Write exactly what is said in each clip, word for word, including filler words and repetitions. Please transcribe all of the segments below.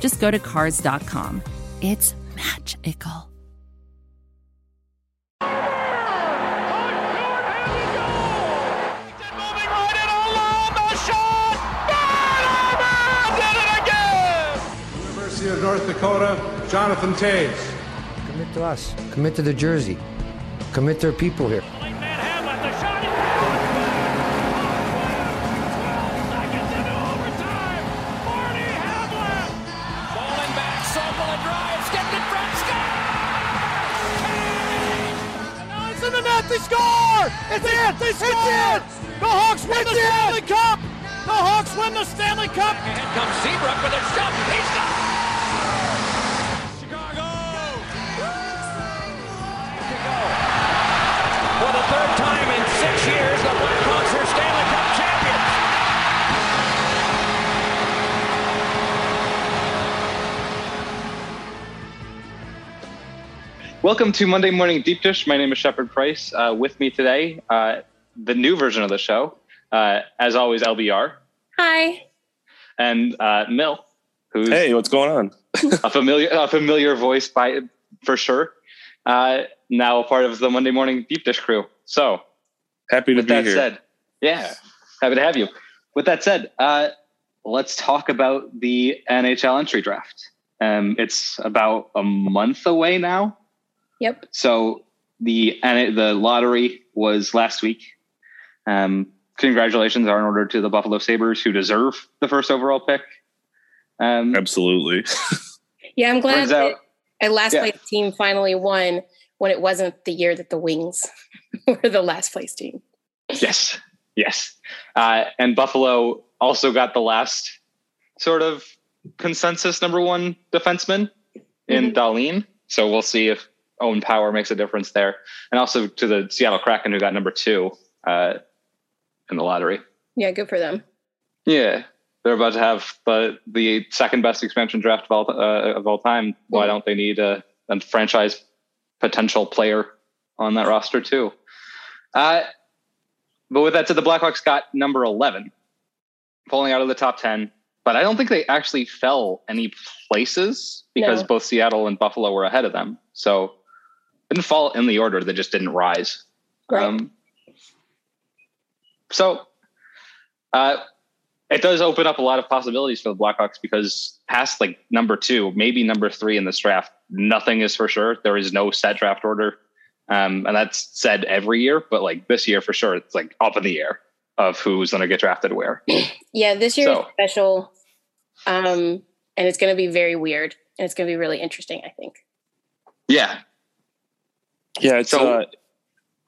just go to Cars dot com. It's magical. Of North Dakota, Jonathan Taves. Commit to us. Commit to the jersey. Commit their people here. It's in the net, they score! It's it! They score! It's it! The Hawks win the Stanley Cup! The Hawks win the Stanley Cup! And here comes Seabrook with a shot. He's got it! For the third time in six years, the Blackhawks are Stanley Cup champions. Welcome to Monday Morning Deep Dish. My name is Shepard Price. Uh, with me today, uh, the new version of the show, uh, as always, L B R. Hi. And uh, Mill, who's hey, what's going on? a familiar, a familiar voice by for sure. Uh, now a part of the Monday Morning Deep Dish crew. So happy to be here. With that said, yeah, happy to have you. With that said, uh, let's talk about the N H L entry draft. Um, it's about a month away now. Yep. So the the lottery was last week. Um, congratulations are in order to the Buffalo Sabres, who deserve the first overall pick. Um, Absolutely. Yeah, I'm glad that a last yeah. place team finally won when it wasn't the year that the Wings were the last place team. Yes. Yes. Uh, and Buffalo also got the last sort of consensus number one defenseman in mm-hmm. Dahlin. So we'll see if Owen Power makes a difference there. And also to the Seattle Kraken, who got number two uh, in the lottery. Yeah. Good for them. Yeah. They're about to have the, the second best expansion draft of all, uh, of all time. Why don't they need a, a franchise potential player on that roster too? Uh, but with that said, the Blackhawks got number eleven, falling out of the top ten. But I don't think they actually fell any places because no. both Seattle and Buffalo were ahead of them. So they didn't fall in the order. They just didn't rise. Right. Um, so, uh, it does open up a lot of possibilities for the Blackhawks because past like number two, maybe number three in this draft, nothing is for sure. There is no set draft order. Um, and that's said every year, but like this year for sure, it's like up in the air of who's going to get drafted where. Yeah, this year so. is special. Um, and it's going to be very weird. And it's going to be really interesting, I think. Yeah. Yeah. It's, so uh,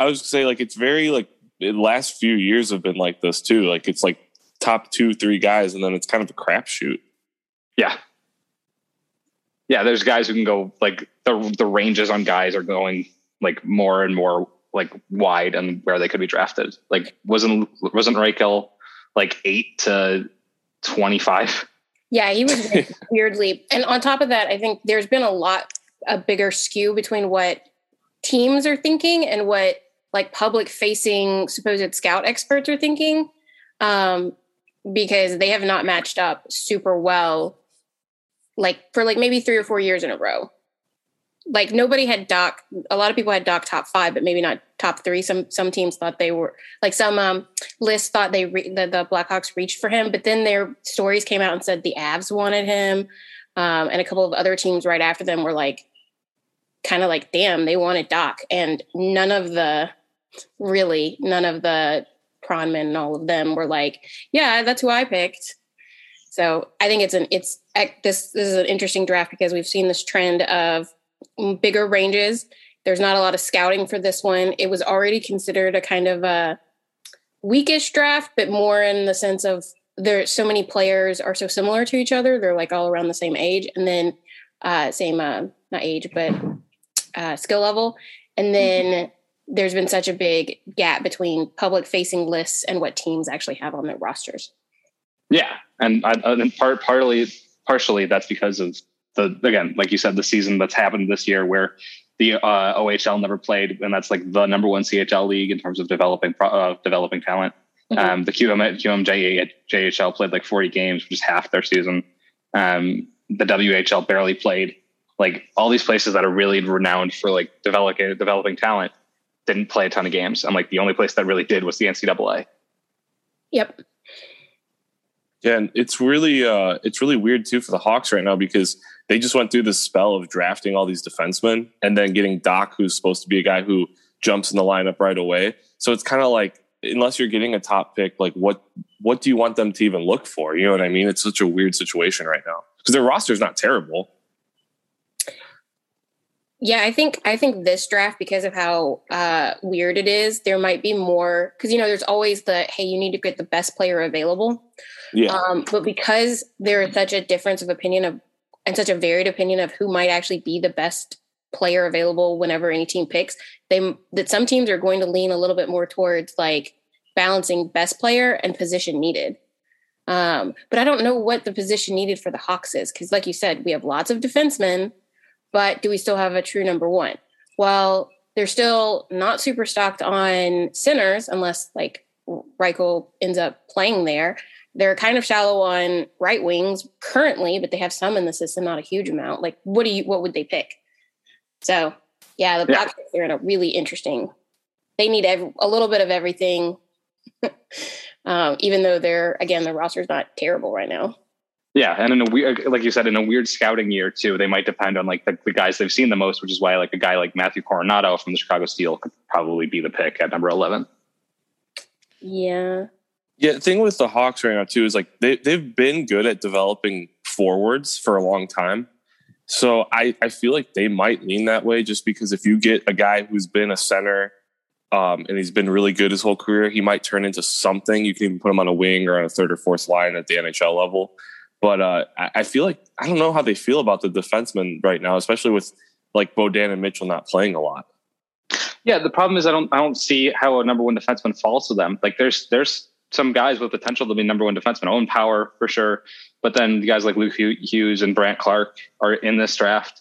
I was going to say like, it's very like the last few years have been like this too. Like it's like, top two, three guys, and then it's kind of a crapshoot. Yeah. Yeah, there's guys who can go, like, the the ranges on guys are going, like, more and more, like, wide and where they could be drafted. Like, wasn't wasn't Reichel, like, eight to twenty-five? Yeah, he was weirdly. And on top of that, I think there's been a lot, a bigger skew between what teams are thinking and what, like, public-facing supposed scout experts are thinking. Um, because they have not matched up super well, like for like maybe three or four years in a row. Like nobody had Dach. A lot of people had Dach top five, but maybe not top three. Some some teams thought they were like some um, lists thought they re- the, the Blackhawks reached for him, but then their stories came out and said the Avs wanted him, um, and a couple of other teams right after them were like, kind of like, damn, they wanted Dach, and none of the really none of the. Cronman and all of them were like, yeah, that's who I picked. So I think it's an it's this this is an interesting draft because we've seen this trend of bigger ranges. There's not a lot of scouting for this one. It was already considered a kind of a weakish draft, but more in the sense of there so many players are so similar to each other. They're like all around the same age. And then uh, same, uh, not age, but uh, skill level. And then there's been such a big gap between public facing lists and what teams actually have on their rosters. Yeah. And, I, and part, partly, partially that's because of the, again, like you said, the season that's happened this year where the uh, O H L never played. And that's like the number one C H L league in terms of developing, uh, developing talent. Mm-hmm. Um, the Q M J H L played like forty games, which is half their season. Um, the W H L barely played. Like all these places that are really renowned for like developing developing talent didn't play a ton of games. And like the only place that really did was the N C double A. Yep. Yeah, and it's really uh, it's really weird too for the Hawks right now because they just went through this spell of drafting all these defensemen and then getting Dach, who's supposed to be a guy who jumps in the lineup right away. So it's kind of like, unless you're getting a top pick, like what what do you want them to even look for? You know what I mean? It's such a weird situation right now because their roster is not terrible. Yeah, I think I think this draft, because of how uh, weird it is, there might be more because, you know, there's always the, hey, you need to get the best player available. Yeah. Um, but because there is such a difference of opinion of and such a varied opinion of who might actually be the best player available whenever any team picks, they that some teams are going to lean a little bit more towards like balancing best player and position needed. Um, but I don't know what the position needed for the Hawks is because, like you said, we have lots of defensemen. But do we still have a true number one? Well, they're still not super stocked on centers unless like Reichel ends up playing there. They're kind of shallow on right wings currently, but they have some in the system, not a huge amount. Like what do you, what would they pick? So yeah, the Blackhawks yeah. are in a really interesting, they need every, a little bit of everything. um, even though they're, again, the roster's not terrible right now. Yeah, and in a weird, like you said, in a weird scouting year too, they might depend on like the, the guys they've seen the most, which is why like a guy like Matthew Coronado from the Chicago Steel could probably be the pick at number eleven. Yeah. Yeah, the thing with the Hawks right now too is like they they've been good at developing forwards for a long time, so I I feel like they might lean that way just because if you get a guy who's been a center. Um, and he's been really good his whole career. He might turn into something. You can even put him on a wing or on a third or fourth line at the N H L level. But uh, I feel like I don't know how they feel about the defensemen right now, especially with like Boden and Mitchell not playing a lot. Yeah, the problem is I don't I don't see how a number one defenseman falls to them. Like there's there's some guys with potential to be number one defenseman, Owen Power for sure. But then guys like Luke Hughes and Brant Clark are in this draft.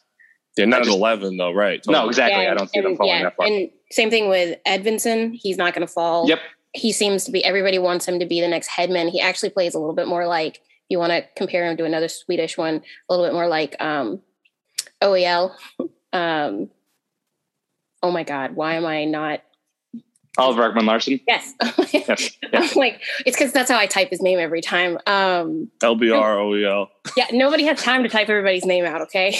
They're not just, at eleven though, right? Totally. No, exactly. Yeah, I don't see and, them falling yeah. that far. And same thing with Edvinsson. He's not going to fall. Yep. He seems to be. Everybody wants him to be the next Hedman. He actually plays a little bit more like. You want to compare him to another Swedish one, a little bit more like um, O H L. Um, oh my God, why am I not? Oliver Ekman-Larsson. Yes. yes. yes. I'm like, it's because that's how I type his name every time. Um, L B R, O H L. Yeah, nobody has time to type everybody's name out, okay?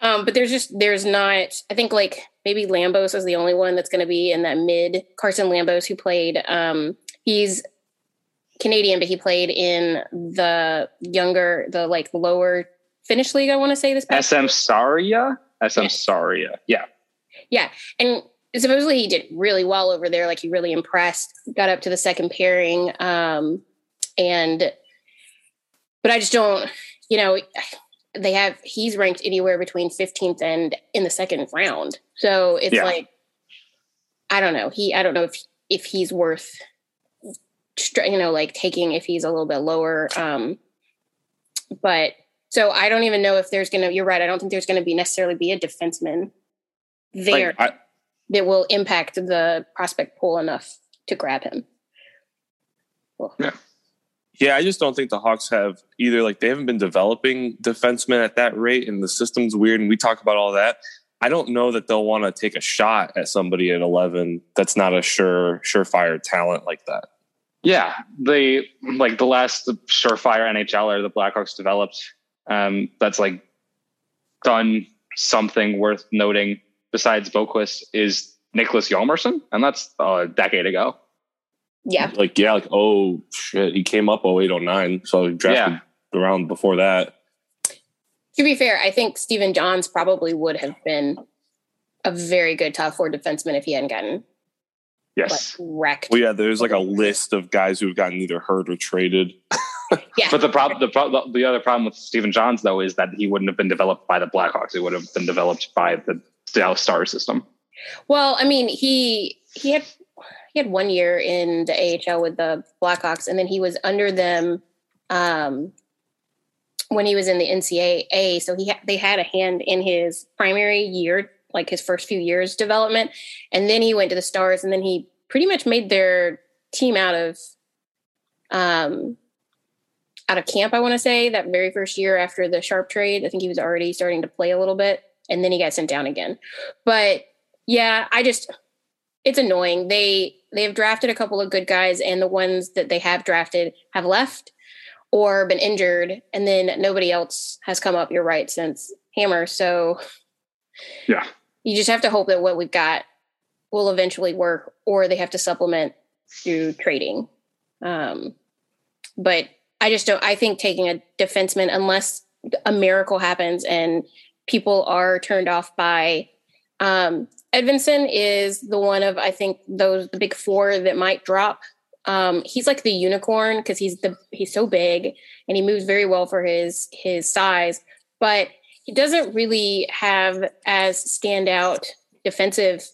um, but there's just, there's not, I think like maybe Lambos is the only one that's going to be in that mid. Carson Lambos, who played, um, he's Canadian, but he played in the younger, the like lower Finnish league, I want to say this past year. S M Saria? S M Saria. Yeah. Yeah. And supposedly he did really well over there. Like he really impressed, got up to the second pairing. Um, and, but I just don't, you know, they have, he's ranked anywhere between fifteenth and in the second round. So it's yeah. like, I don't know. He, I don't know if, if he's worth you know, like taking if he's a little bit lower. Um, but so I don't even know if there's going to, you're right. I don't think there's going to be necessarily be a defenseman there like I, that will impact the prospect pool enough to grab him. Cool. Yeah. Yeah. I just don't think the Hawks have either. Like they haven't been developing defensemen at that rate and the system's weird. And we talk about all that. I don't know that they'll want to take a shot at somebody at eleven. That's not a sure, surefire talent like that. Yeah, the like the last surefire N H L the Blackhawks developed um, that's like done something worth noting besides Boqvist is Nicholas Hjalmarsson, and that's uh, a decade ago. Yeah, like yeah, like oh shit, he came up oh eight oh nine, so he drafted yeah. around before that. To be fair, I think Stephen Johns probably would have been a very good top four defenseman if he hadn't gotten. Yes. Like, wrecked. Well, yeah, there's like a list of guys who've gotten either hurt or traded. Yeah. But the problem, the problem, the other problem with Stephen Johns though is that he wouldn't have been developed by the Blackhawks. It would have been developed by the Dallas Star system. Well, I mean, he he had he had one year in the A H L with the Blackhawks, and then he was under them um, when he was in the N C A A. So he ha- they had a hand in his primary year, like his first few years development, and then he went to the Stars, and then he pretty much made their team out of um, out of camp. I want to say that very first year after the Sharp trade, I think he was already starting to play a little bit, and then he got sent down again. But yeah, I just, it's annoying. They, they have drafted a couple of good guys, and the ones that they have drafted have left or been injured. And then nobody else has come up. You're right. Since Hammer. So yeah, you just have to hope that what we've got will eventually work, or they have to supplement through trading. Um, but I just don't, I think taking a defenseman, unless a miracle happens and people are turned off by, um, Edvinsson is the one of, I think, those the big four that might drop. Um, he's like the unicorn because he's the he's so big and he moves very well for his his size, but he doesn't really have as standout defensive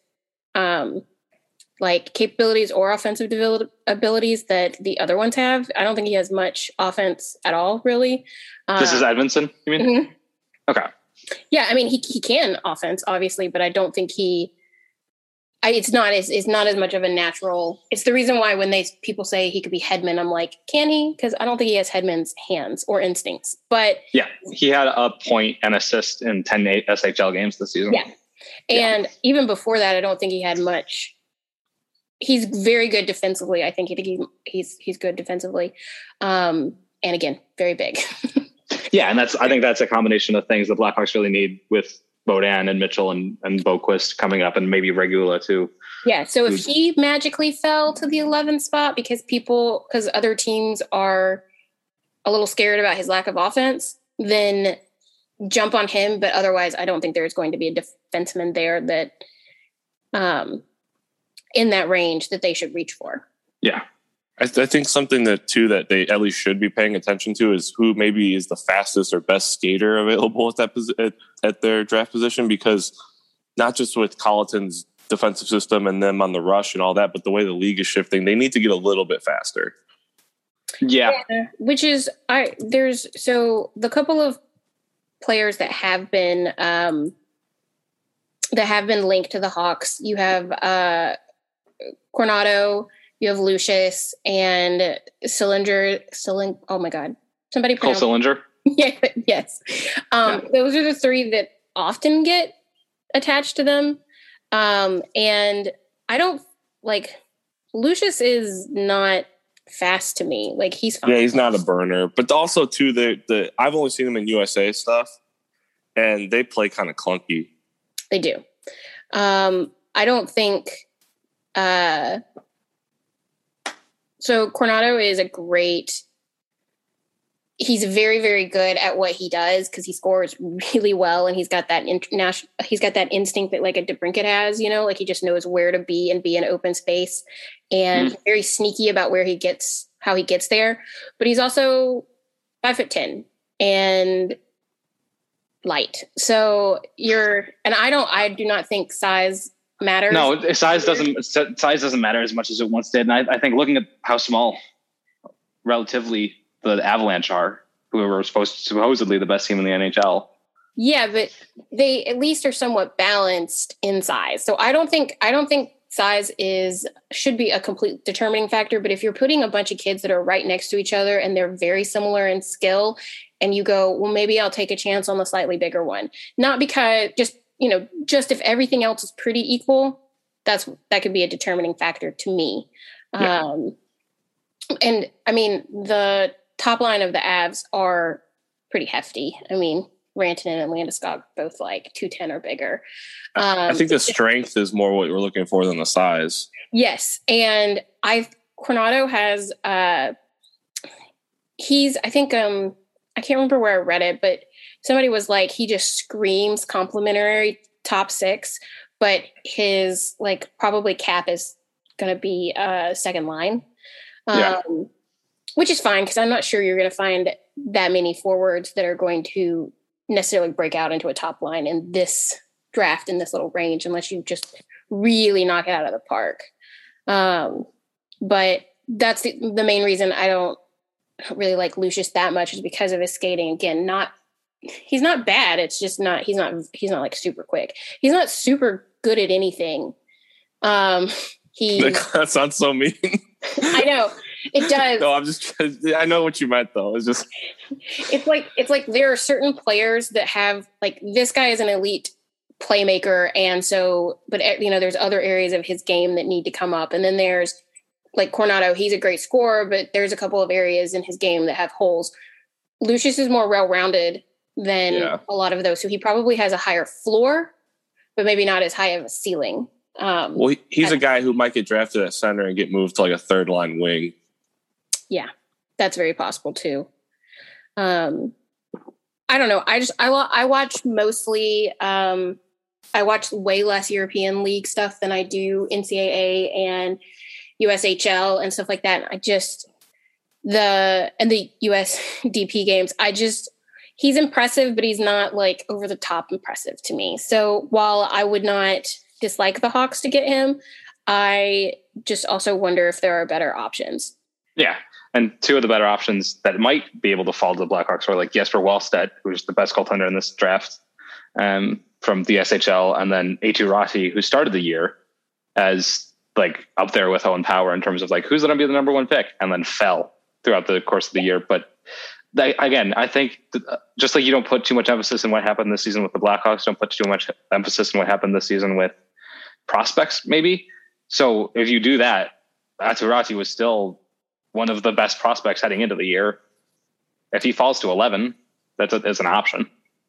um, like capabilities or offensive devel- abilities that the other ones have. I don't think he has much offense at all, really. Uh, this is Edvinsson, you mean? Mm-hmm. Okay. Yeah, I mean, he he can offense, obviously, but I don't think he I, – it's not as it's not as much of a natural – it's the reason why when they people say he could be headman, I'm like, can he? Because I don't think he has headman's hands or instincts. But – yeah, he had a point and assist in ten S H L games this season. Yeah, and yeah. even before that, I don't think he had much – he's very good defensively. I think he, he's he's good defensively. Um, and again, very big. Yeah, and that's I think that's a combination of things the Blackhawks really need with Boden and Mitchell and, and Boqvist coming up, and maybe Regula too. Yeah, so if he magically fell to the eleventh spot because people because other teams are a little scared about his lack of offense, then jump on him. But otherwise, I don't think there's going to be a defenseman there that um in that range that they should reach for. Yeah. I, th- I think something that too that they at least should be paying attention to is who maybe is the fastest or best skater available at that pos- at, at their draft position, because not just with Colleton's defensive system and them on the rush and all that, but the way the league is shifting, they need to get a little bit faster. Yeah, yeah which is I there's so the couple of players that have been um, that have been linked to the Hawks. You have uh, Coronado. You have Lucius and Sillinger. Sillinger. Oh my God! Somebody pronounce Cole Sillinger. Yeah. Yes. Um, yeah. Those are the three that often get attached to them. Um, and I don't like Lucius is not fast to me. Like he's fine. Yeah, he's not a burner. But also too, the the I've only seen them in U S A stuff, and they play kind of clunky. They do. Um, I don't think. Uh, So Coronado is a great, he's very, very good at what he does because he scores really well. And he's got that international, he's got that instinct that like a DeBrincat has, you know, like he just knows where to be and be in open space and mm. very sneaky about where he gets, how he gets there. But he's also five foot ten and light. So you're, and I don't, I do not think size matters. No, size doesn't size doesn't matter as much as it once did. And I, I think looking at how small relatively the Avalanche are, who were supposed supposedly the best team in the N H L. Yeah, but they at least are somewhat balanced in size. So I don't think I don't think size is should be a complete determining factor. But if you're putting a bunch of kids that are right next to each other and they're very similar in skill, and you go, well, maybe I'll take a chance on the slightly bigger one. Not because just you know, just if everything else is pretty equal, that's, that could be a determining factor to me. Yeah. Um, and I mean, the top line of the Avs are pretty hefty. I mean, Rantanen and Landeskog both like two ten or bigger. Um, I think the strength is more what we're looking for than the size. Yes. And I, Coronado has, uh, he's, I think, um, I can't remember where I read it, but somebody was like, he just screams complimentary top six, but his like probably cap is going to be uh second line. Um, yeah. which is fine because I'm not sure you're going to find that many forwards that are going to necessarily break out into a top line in this draft, in this little range, unless you just really knock it out of the park. Um, but that's the, the main reason I don't really like Lucius that much is because of his skating. Again, not he's not bad. It's just not he's not he's not like super quick. He's not super good at anything. Um, he that sounds so mean. I know. It does. No, I'm just, I know what you meant though. It's just, it's like, it's like there are certain players that have like, this guy is an elite playmaker. And so, but you know, there's other areas of his game that need to come up. And then there's like Coronado, he's a great scorer, but there's a couple of areas in his game that have holes. Lucius is more well-rounded than yeah. a lot of those. So he probably has a higher floor, but maybe not as high of a ceiling. Um, well, he, he's a guy who might get drafted at center and get moved to like a third line wing. Yeah, that's very possible too. Um, I don't know. I just, I, I watch mostly, um, I watch way less European League stuff than I do N C double A and U S H L and stuff like that. And I just, the, and the U S D P games, I just, he's impressive, but he's not like over the top impressive to me. So while I would not dislike the Hawks to get him, I just also wonder if there are better options. Yeah, and two of the better options that might be able to fall to the Blackhawks were like Jesper Wallstedt, who's the best goaltender in this draft um, from the S H L, and then Eetu Rahti, who started the year as like up there with Owen Power in terms of like who's going to be the number one pick, and then fell throughout the course of the year. But they, again, I think th- just like you don't put too much emphasis in what happened this season with the Blackhawks, don't put too much emphasis in what happened this season with prospects, maybe. So if you do that, Eetu Rahti was still one of the best prospects heading into the year. If he falls to eleven, that's a, that's an option.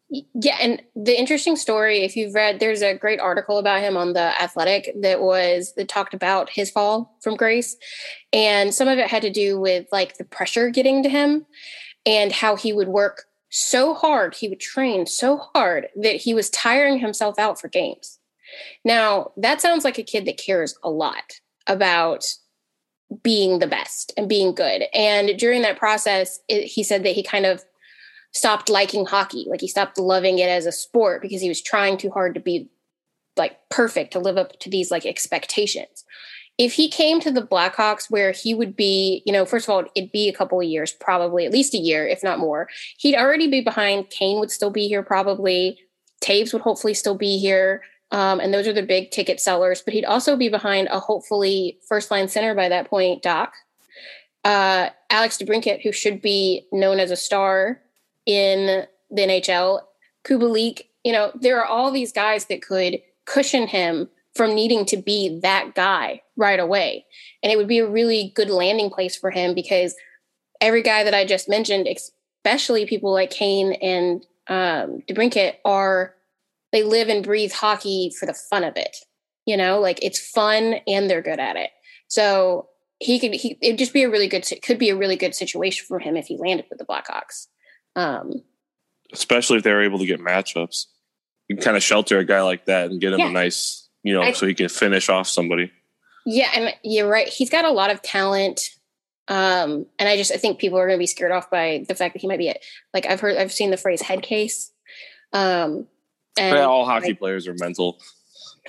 Yeah. And the interesting story, if you've read, there's a great article about him on The Athletic that was, that talked about his fall from grace. And some of it had to do with like the pressure getting to him and how he would work so hard. He would train so hard that he was tiring himself out for games. Now that sounds like a kid that cares a lot about being the best and being good. And during that process, it, he said that he kind of stopped liking hockey. Like he stopped loving it as a sport because he was trying too hard to be like perfect, to live up to these like expectations. If he came to the Blackhawks where he would be, you know, first of all, it'd be a couple of years, probably at least a year, if not more. He'd already be behind. Kane would still be here. Probably Taves would hopefully still be here. Um, and those are the big ticket sellers, but he'd also be behind a hopefully first line center by that point, Dach. Uh, Alex DeBrincat, who should be known as a star in the N H L, Kubalik, you know, there are all these guys that could cushion him from needing to be that guy right away. And it would be a really good landing place for him because every guy that I just mentioned, especially people like Kane and um, DeBrincat, are they live and breathe hockey for the fun of it, you know, like it's fun and they're good at it. So he could, he, it'd just be a really good, it could be a really good situation for him if he landed with the Blackhawks. Um, Especially if they're able to get matchups. You can kind of shelter a guy like that and get him yeah. a nice, you know, I, so he can finish off somebody. Yeah. And you're right. He's got a lot of talent. Um, and I just, I think people are going to be scared off by the fact that he might be it. Like I've heard, I've seen the phrase head case. Um, And all hockey I, players are mental.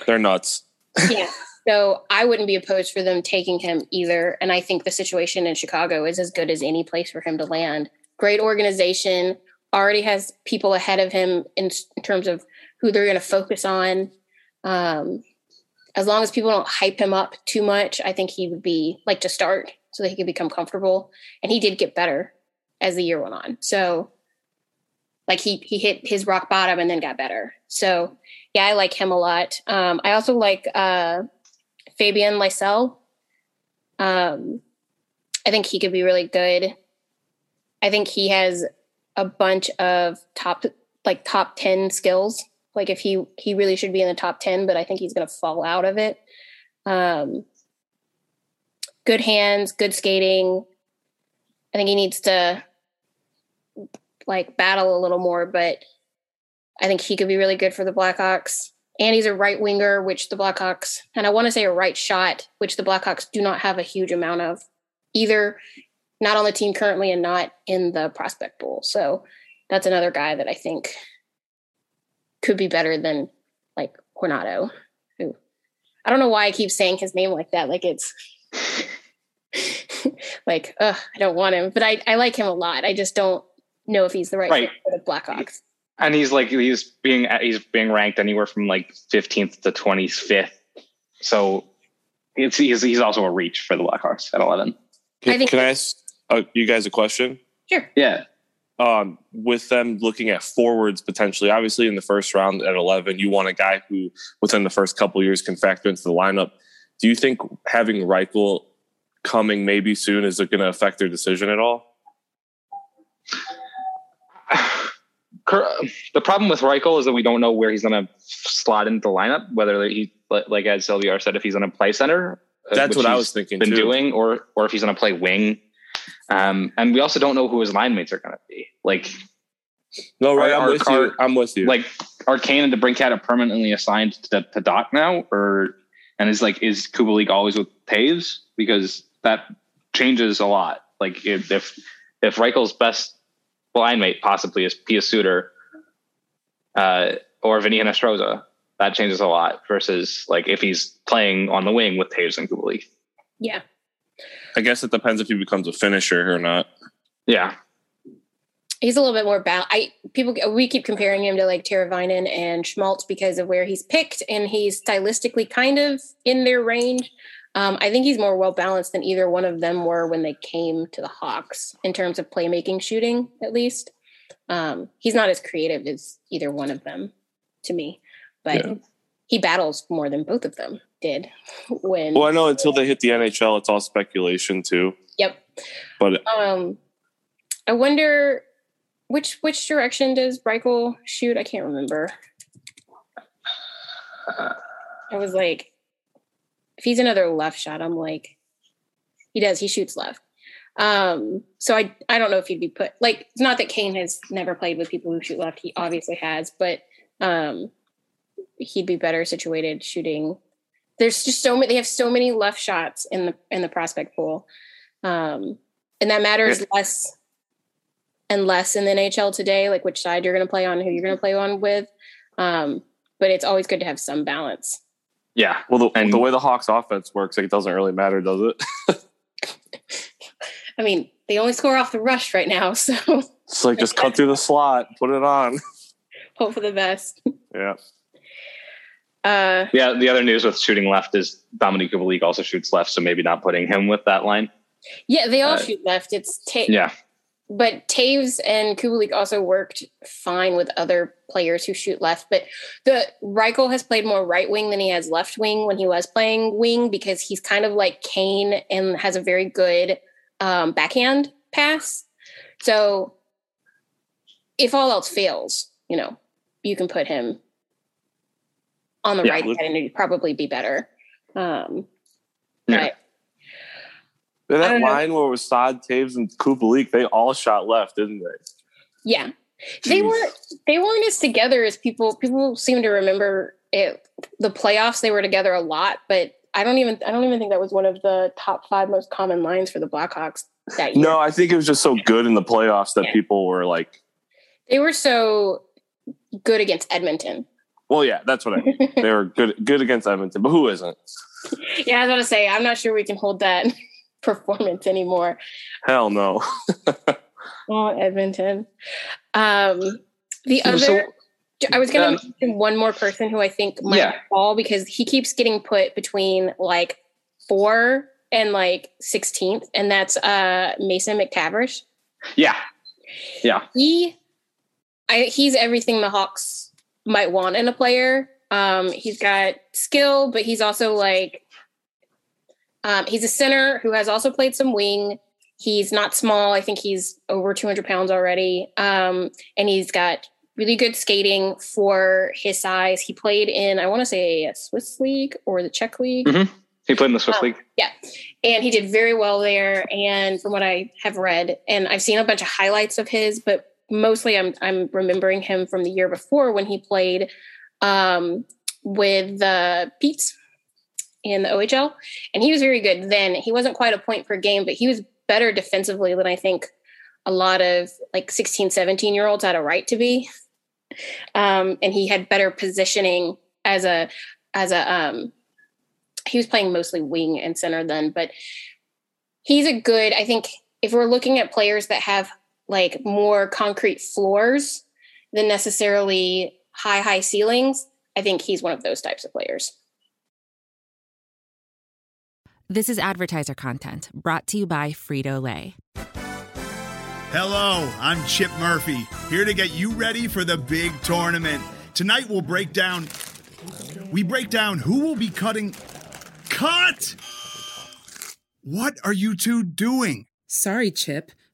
They're nuts. Yeah. So I wouldn't be opposed for them taking him either. And I think the situation in Chicago is as good as any place for him to land. Great organization, already has people ahead of him in, in terms of who they're going to focus on. Um, as long as people don't hype him up too much, I think he would be like to start so that he could become comfortable. And he did get better as the year went on. So Like he he hit his rock bottom and then got better. So, yeah, I like him a lot. Um, I also like uh, Fabian Lysell. Um, I think he could be really good. I think he has a bunch of top like top ten skills. Like if he he really should be in the top ten, but I think he's going to fall out of it. Um, good hands, good skating. I think he needs to like battle a little more, but I think he could be really good for the Blackhawks. And he's a right winger, which the Blackhawks, and I want to say a right shot, which the Blackhawks do not have a huge amount of either. not on the team currently and not in the prospect pool. So that's another guy that I think could be better than like Coronado, who I don't know why I keep saying his name like that. Like it's like, uh, I don't want him, but I, I like him a lot. I just don't know if he's the right, right. fit for the Blackhawks. And he's like, he's being, he's being ranked anywhere from like fifteenth to twenty-fifth. So it's, he's, he's also a reach for the Blackhawks at eleven. Can I, think can I ask uh, you guys a question? Sure. Yeah. Um, with them looking at forwards potentially, obviously in the first round at eleven, you want a guy who within the first couple of years can factor into the lineup. Do you think having Reichel coming maybe soon, is it going to affect their decision at all? The problem with Reichel is that we don't know where he's going to slot into the lineup, whether he, like as L B R said, if he's going to play center. That's what I was thinking been too. Doing, or or if he's going to play wing. Um, and we also don't know who his line mates are going to be. Like, no, right? Are, I'm, are, with are, you. I'm with you. Like, are Kane and DeBrincat are permanently assigned to, to Dach now? Or, and is like, is Kubalik always with Taves? Because that changes a lot. Like, if if, if Reichel's best line mate possibly is Pia Suter uh, or Vinny Hinostroza, that changes a lot versus like if he's playing on the wing with Taves and Kubalik. Yeah. I guess it depends if he becomes a finisher or not. Yeah. He's a little bit more balanced. I people we keep comparing him to like Teravainen and Schmaltz because of where he's picked and he's stylistically kind of in their range. Um, I think he's more well-balanced than either one of them were when they came to the Hawks in terms of playmaking, shooting, at least. Um, he's not as creative as either one of them to me. But yeah. He battles more than both of them did. When well, I know until they hit the N H L, it's all speculation too. Yep. But um, I wonder which which direction does Reichel shoot? I can't remember. I was like, if he's another left shot, I'm like, he does. He shoots left. Um, so I I don't know if he'd be put like. It's not that Kane has never played with people who shoot left. He obviously has, but. Um, he'd be better situated shooting. There's just so many, they have so many left shots in the, in the prospect pool. Um, and that matters less and less in the N H L today, like which side you're going to play on, who you're going to play on with. Um, but it's always good to have some balance. Yeah. Well, the, and, the way the Hawks offense works, like, it doesn't really matter, does it? I mean, they only score off the rush right now. So it's like, just cut through the slot, put it on. Hope for the best. Yeah. Uh, yeah, the other news with shooting left is Dominic Kubalik also shoots left, so maybe not putting him with that line. Yeah, they all uh, shoot left. It's Taves. Yeah. But Taves and Kubalik also worked fine with other players who shoot left. But the Reichel has played more right wing than he has left wing when he was playing wing because he's kind of like Kane and has a very good um, backhand pass. So if all else fails, you know, you can put him on the yeah, right side, and it'd probably be better. Um, yeah. But that line know. where it was Saad, Taves, and Kubalik, they all shot left, didn't they? Yeah. Jeez. They weren't they weren't as together as people people seem to remember it. The playoffs, they were together a lot, but I don't even I don't even think that was one of the top five most common lines for the Blackhawks that year. No, I think it was just so good in the playoffs that yeah. people were like, they were so good against Edmonton. Well, yeah, that's what I mean. They were good good against Edmonton, but who isn't? Yeah, I was going to say, I'm not sure we can hold that performance anymore. Hell no. Oh, Edmonton. Um, the other, so, I was going to um, mention one more person who I think might yeah. fall because he keeps getting put between like four and like sixteenth, and that's uh, Mason McTavish. Yeah. Yeah. He, I, he's everything the Hawks might want in a player. Um, he's got skill, but he's also like, um, he's a center who has also played some wing. He's not small. I think he's over two hundred pounds already. Um, and he's got really good skating for his size. He played in, I want to say a Swiss league or the Czech league. Mm-hmm. He played in the Swiss um, league. Yeah. And he did very well there. And from what I have read, and I've seen a bunch of highlights of his, but mostly I'm I'm remembering him from the year before when he played um, with the Peets in the O H L. And he was very good then. He wasn't quite a point per game, but he was better defensively than I think a lot of like sixteen, seventeen year olds had a right to be. Um, and he had better positioning as a, as a, um, he was playing mostly wing and center then, but he's a good, I think if we're looking at players that have like more concrete floors than necessarily high, high ceilings, I think he's one of those types of players. This is advertiser content brought to you by Frito-Lay. Hello, I'm Chip Murphy, here to get you ready for the big tournament. Tonight we'll break down... We break down who will be cutting... Cut! What are you two doing? Sorry, Chip.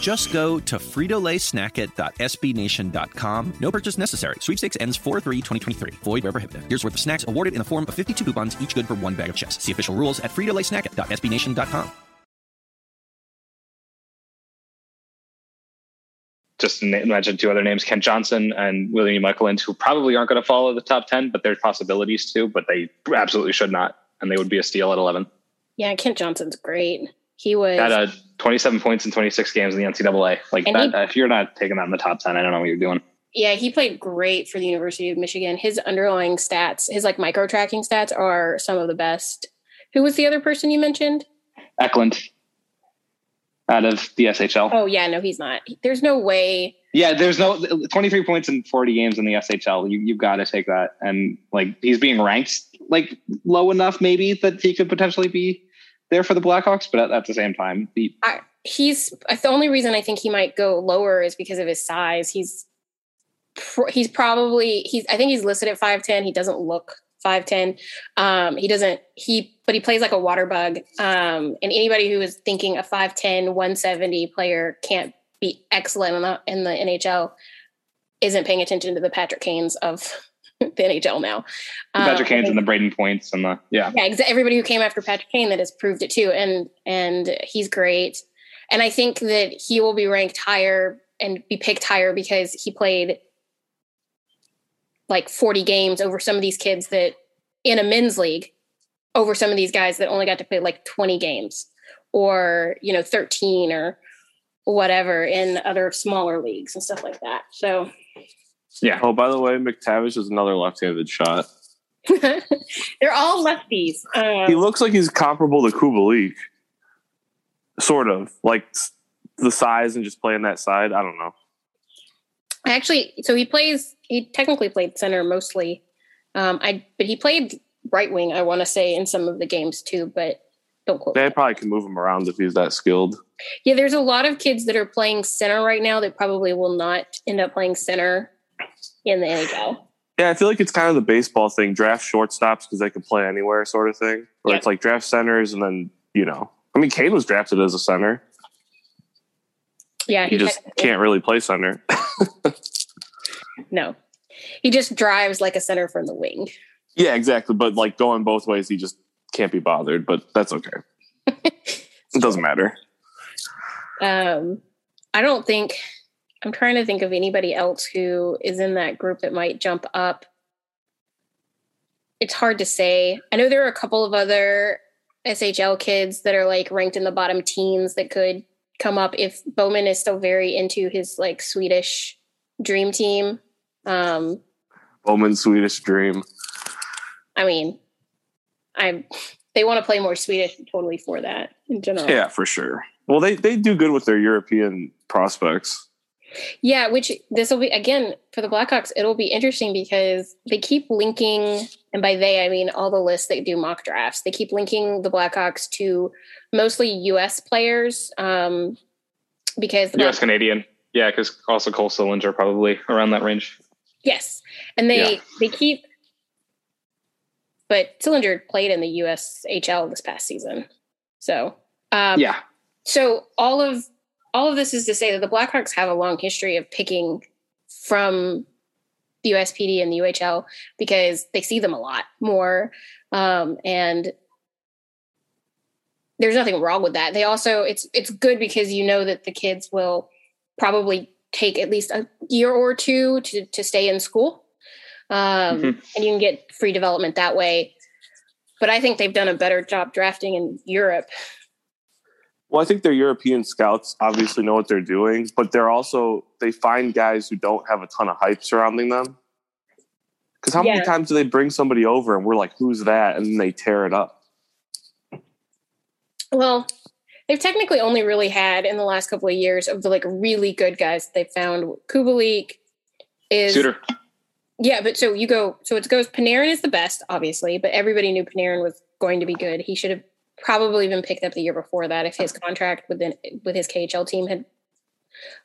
Just go to Frito Lay Snack It dot S B Nation dot com. No purchase necessary. Sweepstakes ends four three twenty twenty-three. Void where prohibited. Here's worth of snacks awarded in the form of fifty-two coupons, each good for one bag of chips. See official rules at Frito Lay Snack It dot S B Nation dot com. Just imagine two other names, Kent Johnson and William Michaelins, who probably aren't going to follow the top ten, but there's possibilities too, but they absolutely should not. And they would be a steal at eleven. Yeah, Kent Johnson's great. He was... That, uh, twenty-seven points in twenty-six games in the N C double A. Like that, he, if you're not taking that in the top ten, I don't know what you're doing. Yeah, he played great for the University of Michigan. His underlying stats, his like micro tracking stats are some of the best. Who was the other person you mentioned? Eklund out of the S H L. Oh yeah, no, he's not. There's no way. Yeah, there's no twenty-three points in forty games in the S H L. You, you've got to take that. And like he's being ranked like low enough maybe that he could potentially be there for the Blackhawks, but at, at the same time, he, I, he's the only reason I think he might go lower is because of his size. He's he's probably he's I think he's listed at five ten. He doesn't look five ten. Um, he doesn't he, but he plays like a water bug. Um, and anybody who is thinking a five ten, one seventy player can't be excellent in the, in the N H L isn't paying attention to the Patrick Kanes of the N H L now. Um, Patrick Kane's and the Braden Points and the, yeah. Yeah, everybody who came after Patrick Kane that has proved it too. And, and he's great. And I think that he will be ranked higher and be picked higher because he played like forty games over some of these kids that in a men's league over some of these guys that only got to play like twenty games or, you know, thirteen or whatever in other smaller leagues and stuff like that. So yeah. Oh, by the way, McTavish is another left-handed shot. They're all lefties. Um, he looks like he's comparable to Kubalik. Sort of. Like the size and just playing that side. I don't know. Actually, so he plays, he technically played center mostly. Um, I But he played right wing, I want to say, in some of the games too, but don't quote me. They probably can move him around if he's that skilled. Yeah, there's a lot of kids that are playing center right now that probably will not end up playing center in the N H L. Yeah, I feel like it's kind of the baseball thing. Draft shortstops because they can play anywhere sort of thing. Or yeah. It's like draft centers and then, you know. I mean, Kane was drafted as a center. Yeah. He, he just had, can't yeah. really play center. No. He just drives like a center from the wing. Yeah, exactly. But like going both ways, he just can't be bothered. But that's okay. It doesn't matter. Um, I don't think... I'm trying to think of anybody else who is in that group that might jump up. It's hard to say. I know there are a couple of other S H L kids that are like ranked in the bottom teens that could come up if Bowman is still very into his like Swedish dream team. Um, Bowman's Swedish dream. I mean, I'm. They want to play more Swedish. I'm totally for that in general. Yeah, for sure. Well, they they do good with their European prospects. Yeah, which this will be, again, for the Blackhawks, it'll be interesting because they keep linking, and by they, I mean all the lists that do mock drafts, they keep linking the Blackhawks to mostly U S players um, because... The U S Blackhawks, Canadian. Yeah, because also Cole Sillinger probably around that range. Yes. And they, yeah. they keep, but Sillinger played in the U S H L this past season. So, um, yeah. So all of, all of this is to say that the Blackhawks have a long history of picking from the U S P D and the U H L because they see them a lot more. Um, and there's nothing wrong with that. They also, it's, it's good because you know that the kids will probably take at least a year or two to, to stay in school. Um, mm-hmm. And you can get free development that way. But I think they've done a better job drafting in Europe. Well, I think their European scouts obviously know what they're doing, but they're also, they find guys who don't have a ton of hype surrounding them. Because how yeah. many times do they bring somebody over and we're like, who's that? And then they tear it up. Well, they've technically only really had in the last couple of years of the like really good guys they found. Kubalik is... Shooter. Yeah, but so you go, so it goes, Panarin is the best, obviously, but everybody knew Panarin was going to be good. He should have probably been picked up the year before that. If his contract with the, with his K H L team had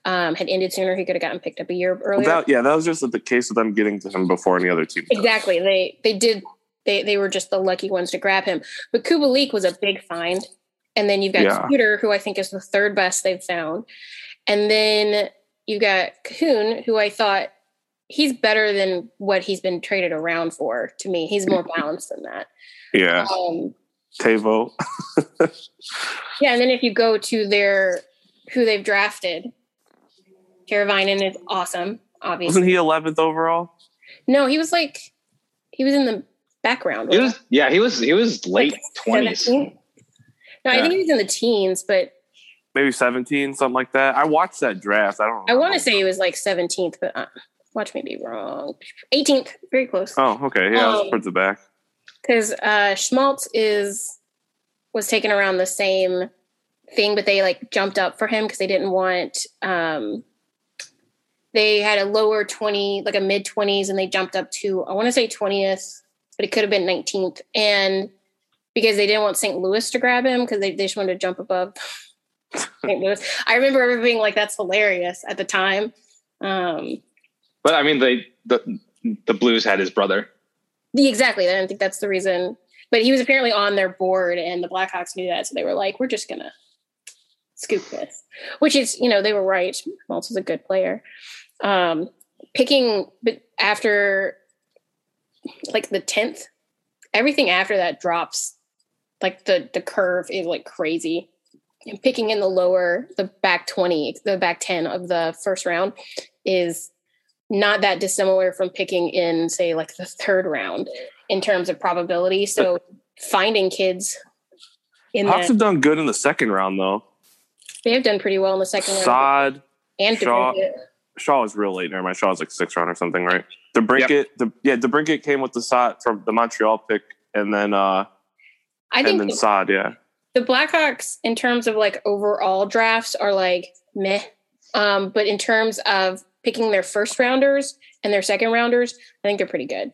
um, had ended sooner, he could have gotten picked up a year earlier. That, yeah, that was just the case of them getting to him before any other team. Exactly. Does. They they did, they they were just the lucky ones to grab him. But Kubalik was a big find. And then you've got yeah. Scooter, who I think is the third best they've found. And then you've got Cahoon, who I thought, he's better than what he's been traded around for. To me, he's more balanced than that. Yeah. Um, Tavo. yeah. And then if you go to their, who they've drafted, Teravainen is awesome. Obviously. Wasn't he eleventh overall? No, he was like, he was in the background. He was, yeah. He was, he was late twenties. Like no, yeah. I think he was in the teens, but maybe seventeen, something like that. I watched that draft. I don't know. I want to say he was like seventeenth, but uh, watch me be wrong. eighteenth, very close. Oh, okay. Yeah, um, I was towards the back. Because uh, Schmaltz is was taken around the same thing, but they like jumped up for him because they didn't want. Um, they had a lower twenty, like a mid twenties, and they jumped up to I want to say twentieth, but it could have been nineteenth, and because they didn't want Saint Louis to grab him because they, they just wanted to jump above Saint Louis. I remember everyone being like, "That's hilarious" at the time. Um, But I mean, they, the the Blues had his brother. Exactly. I don't think that's the reason. But he was apparently on their board, and the Blackhawks knew that, so they were like, "We're just gonna scoop this," which is, you know, they were right. Maltz was a good player. Um, picking, but after like the tenth, everything after that drops. Like the the curve is like crazy. And picking in the lower, the back twenty, the back ten of the first round is not that dissimilar from picking in, say, like the third round in terms of probability. So finding kids in Hawks that, have done good in the second round, though. They have done pretty well in the second Sod, round. And Shaw, Shaw is real late. Never mind. Shaw is like sixth round or something, right? DeBrincat, yep. the, yeah, DeBrincat came with the Sod from the Montreal pick, and then uh, I think and then the, Sod, yeah. The Blackhawks, in terms of like overall drafts, are like meh, um, but in terms of picking their first rounders and their second rounders, I think they're pretty good.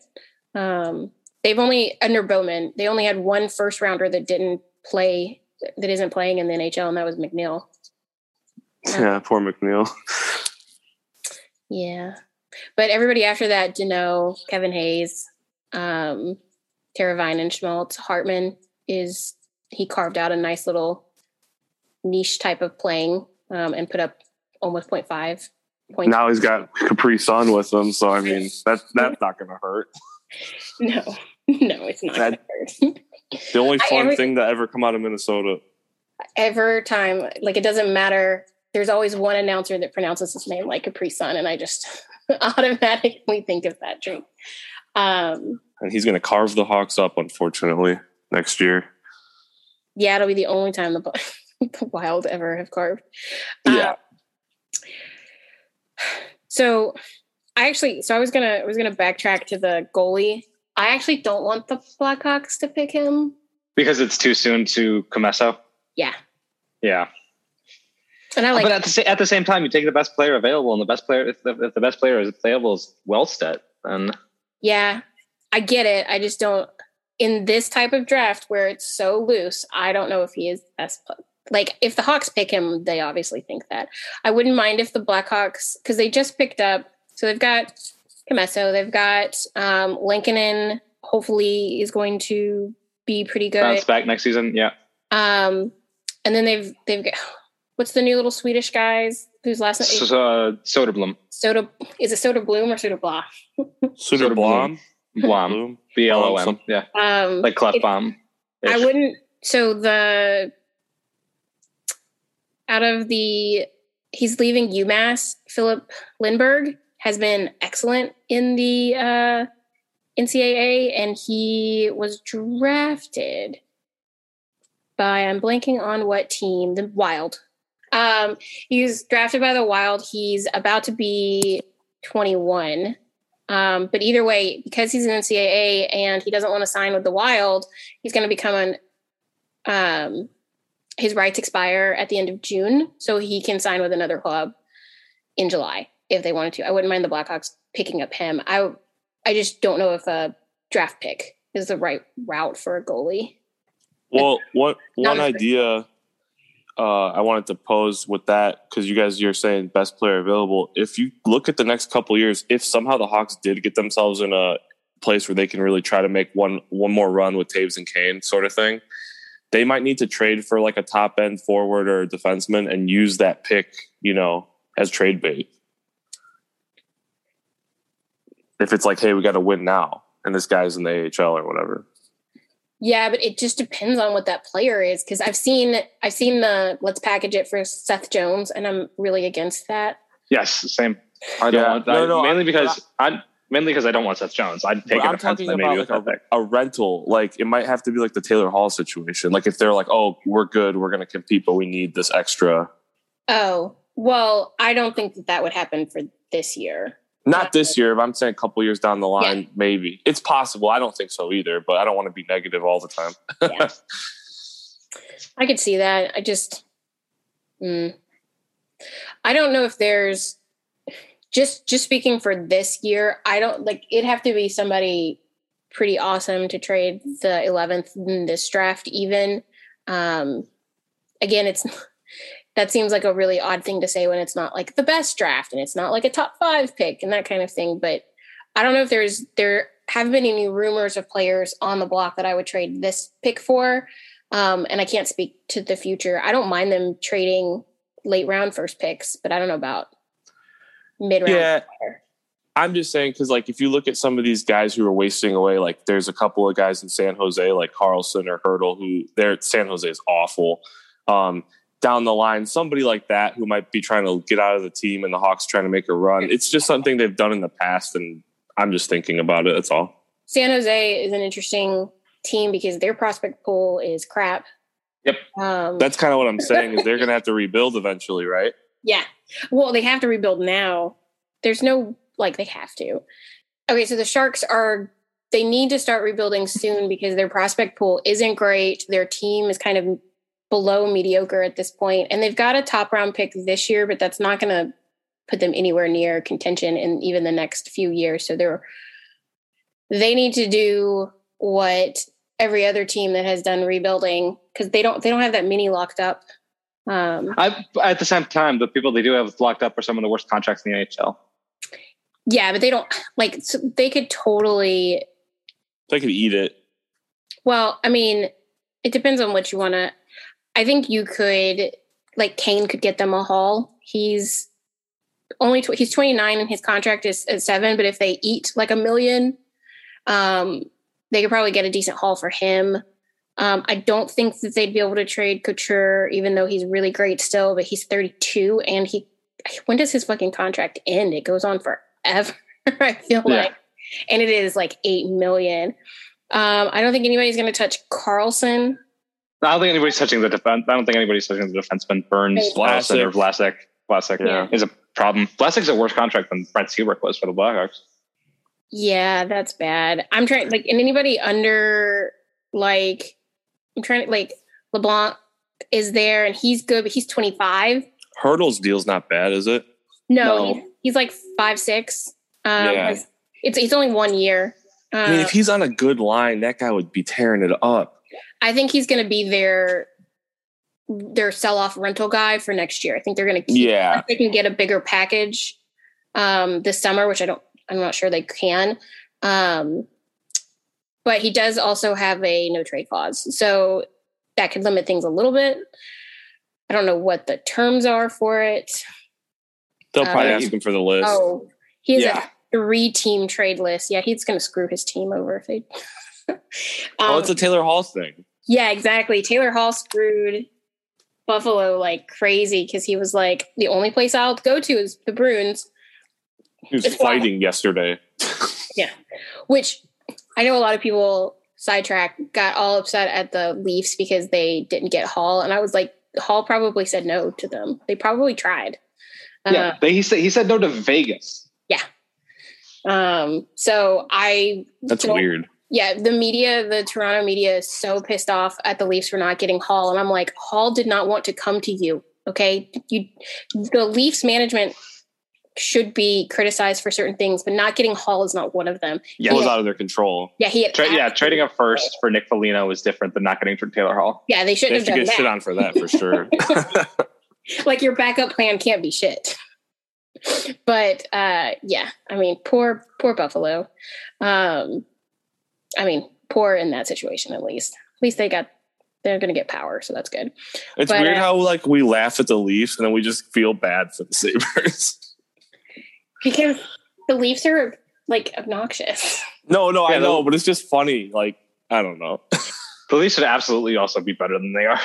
Um, they've only, under Bowman, they only had one first rounder that didn't play, that isn't playing in the N H L, and that was McNeil. Um, yeah, poor McNeil. yeah. But everybody after that, Deneau, Kevin Hayes, um, Teravainen, Schmaltz, Hartman is, he carved out a nice little niche type of playing um, and put up almost point five. Point. Now he's got Capri Sun with him, so I mean that's that's not gonna hurt. No, no, it's not that, gonna hurt. The only fun ever, thing that ever come out of Minnesota. Every time, like it doesn't matter. There's always one announcer that pronounces his name like Capri Sun, and I just automatically think of that drink. Um, and he's gonna carve the Hawks up, unfortunately, next year. Yeah, it'll be the only time the, the Wild ever have carved. Yeah. Um, So I actually, so I was going to, I was going to backtrack to the goalie. I actually don't want the Blackhawks to pick him. Because it's too soon to Comesso? Yeah. Yeah. And I like, but at the, at the same time, you take the best player available, and the best player, if the, if the best player is available is Wallstedt, then. Yeah, I get it. I just don't, in this type of draft where it's so loose, I don't know if he is the best player. Like, if the Hawks pick him, they obviously think that. I wouldn't mind if the Blackhawks, because they just picked up, so they've got M S O. They've got um, Lankinen, hopefully is going to be pretty good. Bounce back next season, yeah. Um, and then they've they've got, what's the new little Swedish guys whose last name? So, uh, Soderblom. Soda is it Soderblom or Soderblom? Soderblom. Blom. B L O M. Yeah. Um, like Clefbaum. I wouldn't. So the out of the he's leaving UMass. Philip Lindbergh has been excellent in the uh, N C A A, and he was drafted by, I'm blanking on what team, the Wild. Um, he was drafted by the Wild. He's about to be twenty-one. Um, but either way, because he's an N C A A and he doesn't want to sign with the Wild, he's going to become an, um, his rights expire at the end of June. So he can sign with another club in July if they wanted to. I wouldn't mind the Blackhawks picking up him. I, I just don't know if a draft pick is the right route for a goalie. Well, what, one idea uh, I wanted to pose with that, because you guys you're saying best player available. If you look at the next couple of years, if somehow the Hawks did get themselves in a place where they can really try to make one one more run with Taves and Kane sort of thing, they might need to trade for like a top end forward or defenseman and use that pick, you know, as trade bait. If it's like, hey, we got to win now, and this guy's in the A H L or whatever. Yeah, but it just depends on what that player is, because I've seen I've seen the let's package it for Seth Jones, and I'm really against that. Yes, same. I don't yeah, want that. No, no, mainly because I mainly because I don't want Seth Jones. I'd take I'm talking about like a, a rental. Like it might have to be like the Taylor Hall situation. Like if they're like, oh, we're good, we're going to compete, but we need this extra. Oh well, I don't think that that would happen for this year. Not this year, but I'm saying a couple years down the line, yeah. Maybe. It's possible. I don't think so either, but I don't want to be negative all the time. Yeah. I could see that. I just, mm, I don't know if there's, just just speaking for this year, I don't, like, it'd have to be somebody pretty awesome to trade the eleventh in this draft even. Um, again, it's... That seems like a really odd thing to say when it's not like the best draft and it's not like a top five pick and that kind of thing. But I don't know if there's, there haven't been any rumors of players on the block that I would trade this pick for. Um, and I can't speak to the future. I don't mind them trading late round first picks, but I don't know about mid round. Yeah, I'm just saying, cause like, if you look at some of these guys who are wasting away, like there's a couple of guys in San Jose, like Carlson or Hurdle, who their San Jose is awful. Um, down the line, somebody like that who might be trying to get out of the team and the Hawks trying to make a run. It's just something they've done in the past, and I'm just thinking about it. That's all. San Jose is an interesting team because their prospect pool is crap. Yep. Um, That's kind of what I'm saying is they're going to have to rebuild eventually, right? Yeah. Well, they have to rebuild now. There's no, like, they have to. Okay, so the Sharks are, they need to start rebuilding soon because their prospect pool isn't great. Their team is kind of below mediocre at this point, and they've got a top round pick this year, but that's not going to put them anywhere near contention in even the next few years. So they're, they need to do what every other team that has done rebuilding, because they don't they don't have that many locked up. Um, I, at the same time, the people they do have locked up are some of the worst contracts in the N H L. Yeah, but they don't like so they could totally. They could eat it. Well, I mean, it depends on what you want to. I think you could, like, Kane could get them a haul. He's only, tw- he's twenty-nine and his contract is at seven, but if they eat like a million, um, they could probably get a decent haul for him. Um, I don't think that they'd be able to trade Couture, even though he's really great still, but he's thirty-two and he, when does his fucking contract end? It goes on forever, I feel yeah. like. And it is like eight million. Um, I don't think anybody's going to touch Carlson. I don't think anybody's touching the defense. I don't think anybody's touching the defenseman. Burns, Vlasic, or Vlasic. Vlasic yeah. is a problem. Vlasic's a worse contract than Brent Seabrook was for the Blackhawks. Yeah, that's bad. I'm trying, like, and anybody under, like, I'm trying to, like, LeBlanc is there, and he's good, but he's twenty-five. Hurdle's deal's not bad, is it? No, no. He's, he's like five six. Um, yeah. It's it's only one year. Uh, I mean, if he's on a good line, that guy would be tearing it up. I think he's going to be their their sell-off rental guy for next year. I think they're going to keep yeah. They can get a bigger package um, this summer, which I don't I'm not sure they can. Um, but he does also have a no trade clause. So that could limit things a little bit. I don't know what the terms are for it. They'll probably um, ask him for the list. Oh, he's yeah. a three-team trade list. Yeah, he's going to screw his team over if they... um, oh, it's a Taylor Hall thing. Yeah, exactly. Taylor Hall screwed Buffalo like crazy because he was like, the only place I'll go to is the Bruins. He was it's fighting wild. yesterday. Yeah, which I know a lot of people, sidetrack, got all upset at the Leafs because they didn't get Hall. And I was like, Hall probably said no to them. They probably tried. Yeah, uh, they, he said he said no to Vegas. Yeah. Um. So I... That's weird. Yeah, the media, the Toronto media is so pissed off at the Leafs for not getting Hall. And I'm like, Hall did not want to come to you, okay? You, the Leafs management... should be criticized for certain things, but not getting Hall is not one of them. Yeah, it was out of their control. Yeah, he had Tra- yeah trading a first for Nick Foligno was different than not getting Taylor Hall. Yeah, they shouldn't they have, have to done get that. Shit on for that for sure. Like your backup plan can't be shit. But uh, yeah, I mean, poor poor Buffalo. Um, I mean, poor in that situation at least. At least they got. They're going to get power, so that's good. It's but, weird how like we laugh at the Leafs and then we just feel bad for the Sabres. Because the Leafs are, like, obnoxious. No, no, I know, but it's just funny. Like, I don't know. The Leafs should absolutely also be better than they are.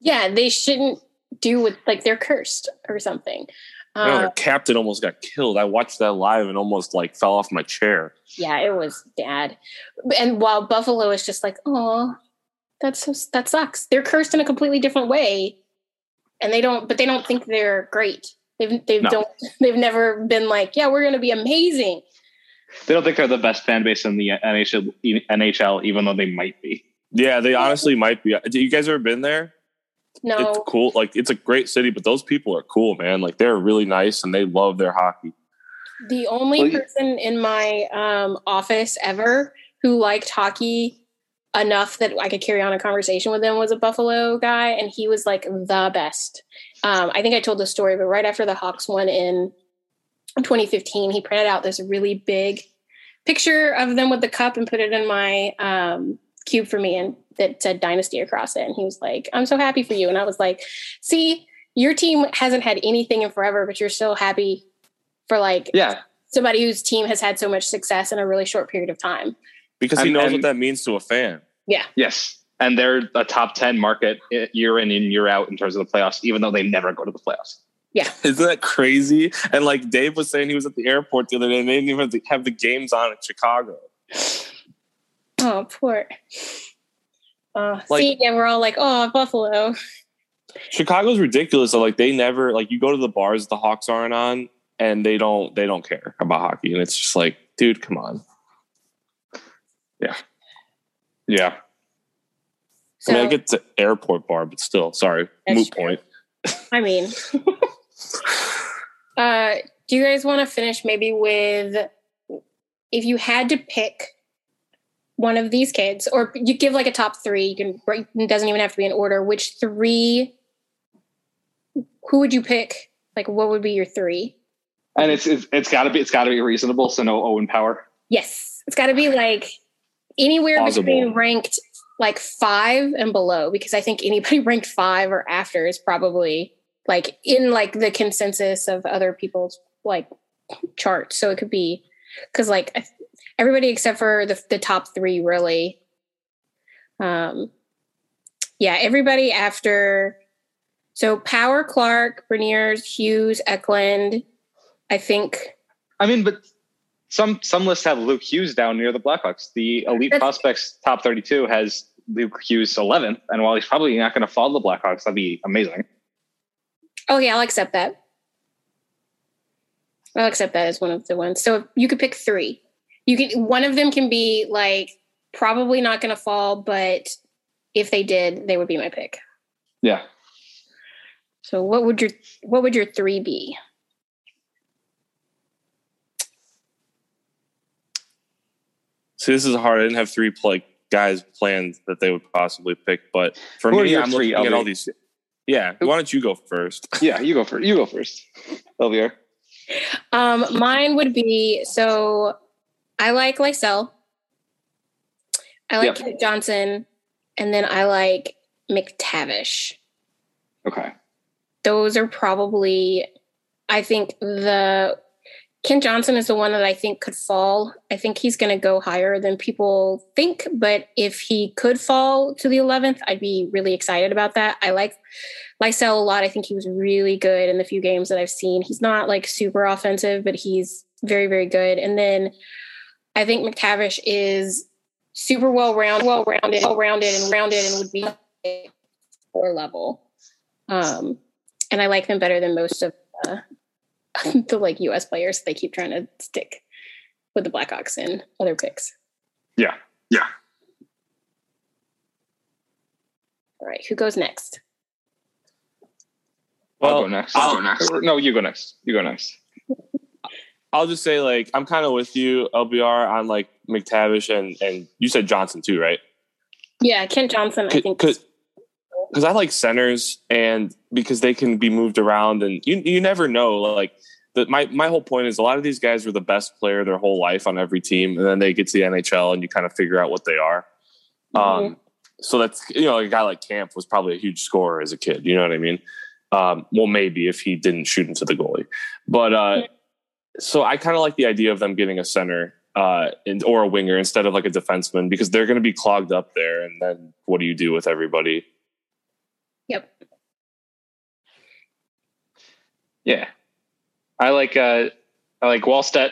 Yeah, they shouldn't do with, like, they're cursed or something. Uh, no, their captain almost got killed. I watched that live and almost, like, fell off my chair. Yeah, it was bad. And while Buffalo is just like, oh, that's so, that sucks. They're cursed in a completely different way. And they don't, but they don't think they're great. They've they've no. don't they've never been like, yeah, we're going to be amazing. They don't think they're the best fan base in the N H L, N H L, even though they might be. Yeah, they honestly might be. You guys ever been there? No. It's cool. Like, it's a great city, but those people are cool, man. Like, they're really nice and they love their hockey. The only well, person in my um, office ever who liked hockey enough that I could carry on a conversation with him was a Buffalo guy, and he was like the best. Um, I think I told the story, but right after the Hawks won in twenty fifteen, he printed out this really big picture of them with the cup and put it in my um, cube for me, and that said Dynasty across it. And he was like, I'm so happy for you. And I was like, see, your team hasn't had anything in forever, but you're still happy for like yeah. somebody whose team has had so much success in a really short period of time. Because he and, knows and, what that means to a fan. Yeah. Yes. And they're a top ten market year in and year out in terms of the playoffs, even though they never go to the playoffs. Yeah. Isn't that crazy? And like Dave was saying, he was at the airport the other day and they didn't even have the games on in Chicago. Oh, poor. Uh, like, see, yeah, we're all like, oh, Buffalo. Chicago's ridiculous. So like they never, like you go to the bars the Hawks aren't on and they don't, they don't care about hockey. And it's just like, dude, come on. Yeah. Yeah. So, I mean, I get to airport bar, but still, sorry, moot point. I mean, uh, do you guys want to finish maybe with, if you had to pick one of these kids, or you give like a top three, you can break, it doesn't even have to be in order, which three, who would you pick? Like, what would be your three? And it's it's, it's gotta be, it's gotta be reasonable. So no Owen Power. Yes. It's gotta be like anywhere plausible. Between ranked like five and below, because I think anybody ranked five or after is probably like in like the consensus of other people's like charts. So it could be because like everybody except for the, the top three really. Um, yeah, everybody after. So Power, Clark, Berniers, Hughes, Eklund, I think. I mean, but. Some some lists have Luke Hughes down near the Blackhawks. The Elite That's, Prospects top thirty-two has Luke Hughes eleventh, and while he's probably not going to follow the Blackhawks, that'd be amazing. Oh, yeah, I'll accept that. I'll accept that as one of the ones. So if you could pick three. You can one of them can be, like, probably not going to fall, but if they did, they would be my pick. Yeah. So what would your what would your three be? So this is hard. I didn't have three like guys planned that they would possibly pick, but for me, I'm looking at all these. Yeah, why don't you go first? Yeah, you go first. You go first, L B R. Um, mine would be, so I like Lysell. I like yep. Kent Johnson. And then I like McTavish. Okay. Those are probably, I think the, Kent Johnson is the one that I think could fall. I think he's going to go higher than people think, but if he could fall to the eleventh, I'd be really excited about that. I like Lysell a lot. I think he was really good in the few games that I've seen. He's not like super offensive, but he's very, very good. And then I think McTavish is super well-rounded, well-rounded, well-rounded and rounded and would be four level. Um, and I like him better than most of the the like U S players they keep trying to stick with the Blackhawks and other picks. Yeah. Yeah. All right. Who goes next? Well, I'll go next. I'll go next. No, you go next. You go next. I'll just say, like, I'm kind of with you, L B R, on like McTavish and, and you said Johnson too, right? Yeah. Kent Johnson, I think. Because I like centers, and because they can be moved around, and you you never know. Like the, my my whole point is, a lot of these guys were the best player their whole life on every team, and then they get to the N H L, and you kind of figure out what they are. Um, mm-hmm. So that's, you know, a guy like Camp was probably a huge scorer as a kid. You know what I mean? Um, well, maybe if he didn't shoot into the goalie, but uh, so I kind of like the idea of them getting a center uh, and, or a winger instead of like a defenseman, because they're going to be clogged up there, and then what do you do with everybody? Yep. Yeah. I like uh, I like Wallstedt.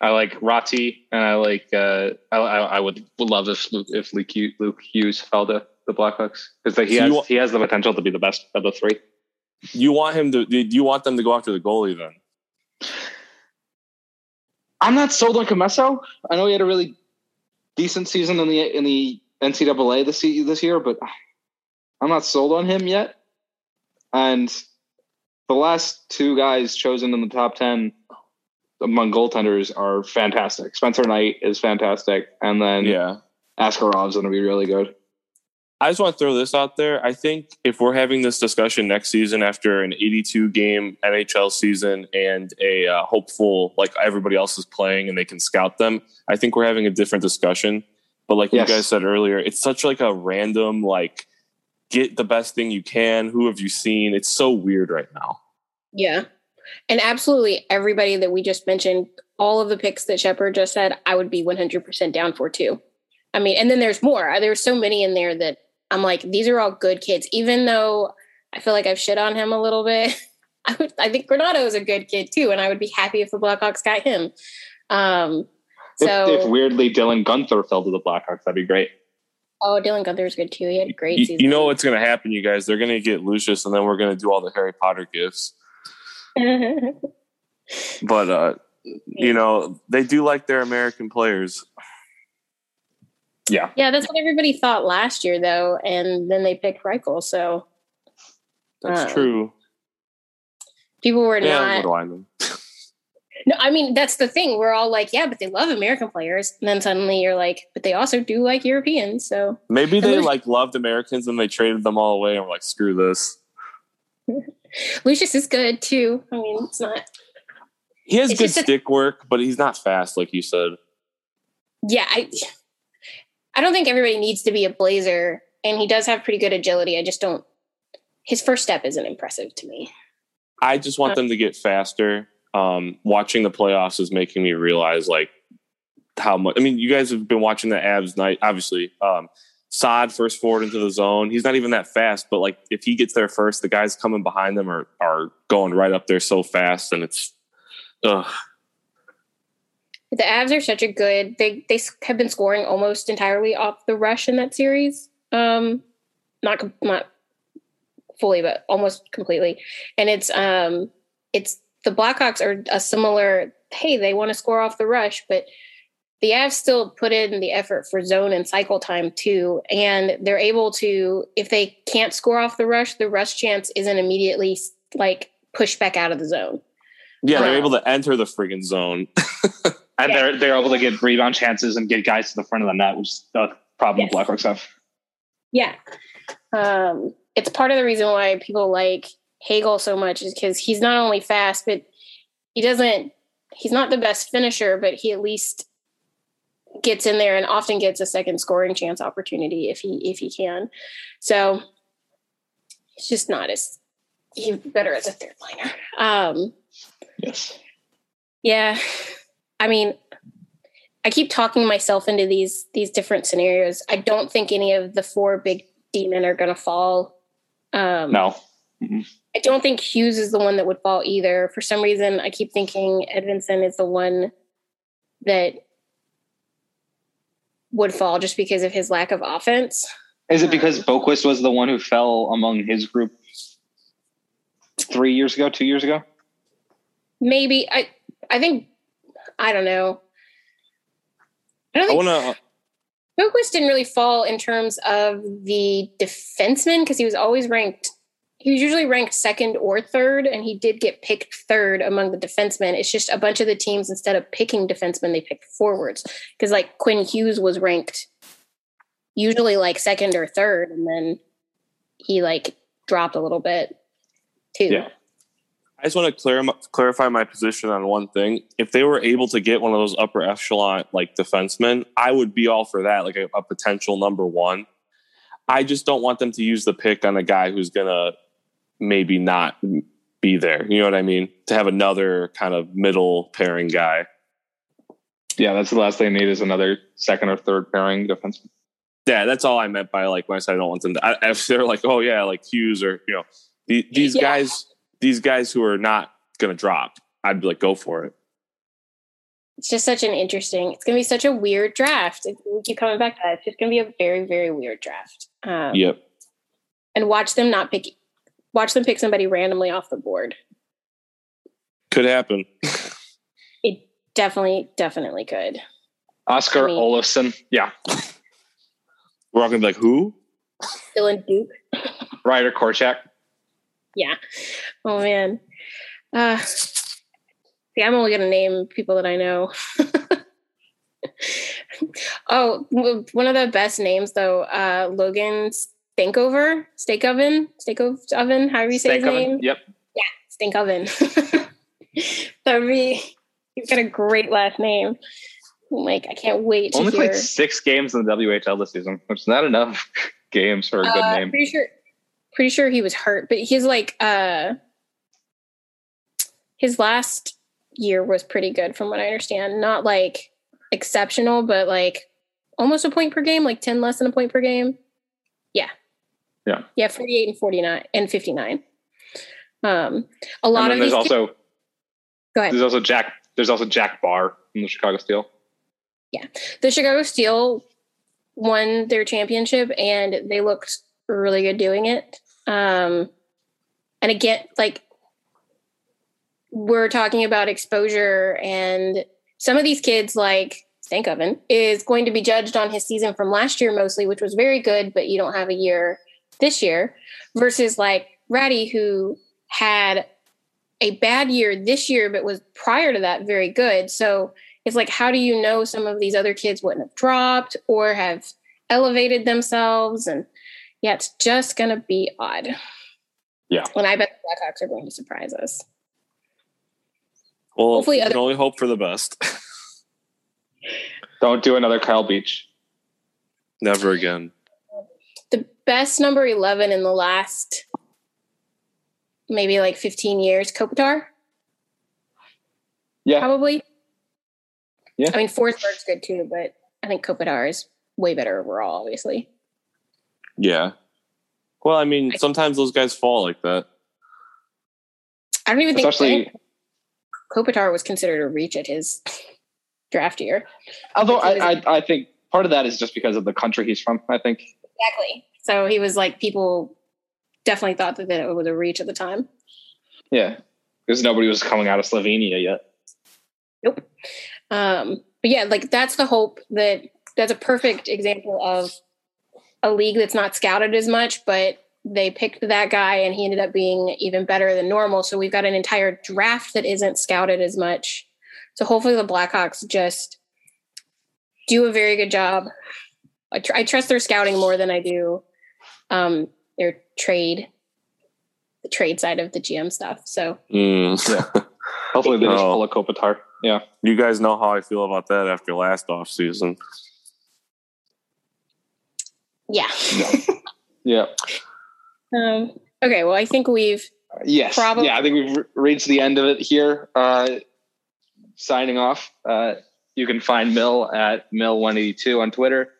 I like Rati, and I like uh, I, I would love if Luke, if Luke Hughes fell to the Blackhawks, because he so has want, he has the potential to be the best of the three. You want him to? Do you want them to go after the goalie then? I'm not sold on Comesso. I know he had a really decent season in the in the N C double A this this year, but I'm not sold on him yet. And the last two guys chosen in the top ten among goaltenders are fantastic. Spencer Knight is fantastic. And then yeah. Askarov's going to be really good. I just want to throw this out there. I think if we're having this discussion next season after an eighty-two game N H L season and a uh, hopeful, like everybody else is playing and they can scout them, I think we're having a different discussion. But like yes. you guys said earlier, it's such like a random, like, get the best thing you can. Who have you seen? It's so weird right now. Yeah. And absolutely everybody that we just mentioned, all of the picks that Shepard just said, I would be one hundred percent down for too. I mean, and then there's more. There's so many in there that I'm like, these are all good kids, even though I feel like I've shit on him a little bit. I would, I think Coronado is a good kid too. And I would be happy if the Blackhawks got him. Um, so if, if weirdly Dylan Gunther fell to the Blackhawks, that'd be great. Oh, Dylan Gunther's good too. He had a great you, season. You know what's going to happen, you guys? They're going to get Lucius, and then we're going to do all the Harry Potter gifts. But, uh, you know, they do like their American players. Yeah. Yeah, that's what everybody thought last year, though, and then they picked Reichel, so. That's um, true. People were yeah, not. No, I mean, that's the thing. We're all like, yeah, but they love American players. And then suddenly you're like, but they also do like Europeans. So maybe they like loved Americans and they traded them all away and were like, screw this. Lucius is good too. I mean, it's not. He has good stick work, but he's not fast, like you said. Yeah. I, I don't think everybody needs to be a Blazer. And he does have pretty good agility. I just don't. His first step isn't impressive to me. I just want um, them to get faster. Um, watching the playoffs is making me realize like how much, I mean, you guys have been watching the Avs night, obviously, um, Saad first forward into the zone. He's not even that fast, but like if he gets there first, the guys coming behind them are, are going right up there so fast, and it's, ugh. The Avs are such a good, they, they have been scoring almost entirely off the rush in that series. Um, not, not fully, but almost completely. And it's, um, it's, the Blackhawks are a similar, hey, they want to score off the rush, but the Avs still put in the effort for zone and cycle time too. And they're able to, if they can't score off the rush, the rush chance isn't immediately like pushed back out of the zone. Yeah. Um, they're able to enter the friggin' zone. And yeah. they're, they're able to get rebound chances and get guys to the front of the net, which is the problem yes. the Blackhawks have. Yeah. Um, it's part of the reason why people like Hagel so much is because he's not only fast, but he doesn't he's not the best finisher, but he at least gets in there and often gets a second scoring chance opportunity if he, if he can. So it's just not as, he's better as a third liner. Um, yes. Yeah. I mean, I keep talking myself into these, these different scenarios. I don't think any of the four big D men are going to fall. Um, no. Mm-hmm. I don't think Hughes is the one that would fall either. For some reason, I keep thinking Edvinsson is the one that would fall just because of his lack of offense. Is it because Boqvist was the one who fell among his group three years ago, two years ago? Maybe. I I think, I don't know. I don't think I wanna... Boqvist didn't really fall in terms of the defenseman because he was always ranked, he was usually ranked second or third, and he did get picked third among the defensemen. It's just a bunch of the teams, instead of picking defensemen, they picked forwards. Because like Quinn Hughes was ranked usually like second or third, and then he like dropped a little bit too. Yeah. I just want to clear, clarify my position on one thing. If they were able to get one of those upper echelon like defensemen, I would be all for that, like a, a potential number one. I just don't want them to use the pick on a guy who's going to maybe not be there. You know what I mean? To have another kind of middle pairing guy. Yeah, that's the last they need is another second or third pairing defenseman. Yeah, that's all I meant by like when I said I don't want them to. I, if they're like, oh yeah, like Hughes or, you know, the, these yeah. guys... These guys who are not going to drop, I'd be like, go for it. It's just such an interesting, it's going to be such a weird draft. We keep coming back to that. It's just going to be a very, very weird draft. Um, yep. And watch them not pick, watch them pick somebody randomly off the board. Could happen. It definitely, definitely could. Oscar I mean, Olofsson. Yeah. We're all going to be like, who? Dylan Duke. Ryder Korchak. Yeah. Oh, man. Uh, see, I'm only going to name people that I know. Oh, w- one of the best names, though, uh, Logan Stankover, Steak Oven, Steak Oven, however you say his name. Yep. Yeah, Stink Oven. That would be, he's got a great last name. I'm like, I can't wait to only hear. Only played six games in the W H L this season, which is not enough games for a good uh, name. I'm pretty sure. Pretty sure he was hurt, but he's like, uh, his last year was pretty good from what I understand. Not like exceptional, but like almost a point per game, like ten less than a point per game. Yeah. Yeah. Yeah. forty-eight and forty-nine and fifty-nine. Um, a lot of, there's also, kids... go ahead. There's also Jack, there's also Jack Barr from the Chicago Steel. Yeah. The Chicago Steel won their championship and they looked really good doing it. Um, and again, like we're talking about exposure, and some of these kids like Stankoven is going to be judged on his season from last year mostly, which was very good, but you don't have a year this year versus like Ratty, who had a bad year this year, but was prior to that very good. So it's like, how do you know some of these other kids wouldn't have dropped or have elevated themselves? And yeah, it's just going to be odd. Yeah. And I bet the Blackhawks are going to surprise us. Well, hopefully, we other- can only hope for the best. Don't do another Kyle Beach. Never again. The best number eleven in the last maybe like fifteen years, Kopitar? Yeah. Probably. Yeah. I mean, Forsberg's good too, but I think Kopitar is way better overall, obviously. Yeah. Well, I mean, sometimes those guys fall like that. I don't even Especially, think Kopitar was considered a reach at his draft year. Although I, I, I think part of that is just because of the country he's from, I think. Exactly. So he was like, people definitely thought that it was a reach at the time. Yeah. Because nobody was coming out of Slovenia yet. Nope. Um, but yeah, like that's the hope that that's a perfect example of a league that's not scouted as much, but they picked that guy and he ended up being even better than normal. So we've got an entire draft that isn't scouted as much. So hopefully the Blackhawks just do a very good job. I, tr- I trust their scouting more than I do um, their trade, the trade side of the G M stuff. So mm. yeah. Hopefully they just pull a Kopitar. Yeah. You guys know how I feel about that after last off season. Yeah. yeah. yeah. Um, okay. Well, I think we've. Uh, yes. Probably- yeah. I think we've re- reached the end of it here. Uh, signing off. Uh, you can find Mill at Mill one eighty-two on Twitter.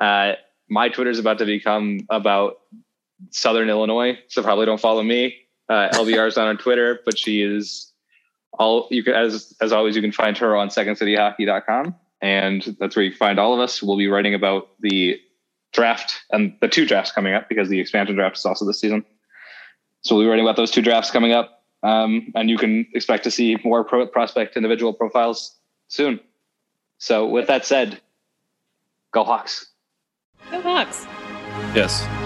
Uh, my Twitter is about to become about Southern Illinois, so probably don't follow me. Uh, L B R is not on Twitter, but she is all you can, as, as always, you can find her on second city hockey dot com. And that's where you can find all of us. We'll be writing about the draft and the two drafts coming up because the expansion draft is also this season. So we'll be writing about those two drafts coming up. Um, and you can expect to see more pro- prospect individual profiles soon. So with that said, go Hawks. Go Hawks. Yes.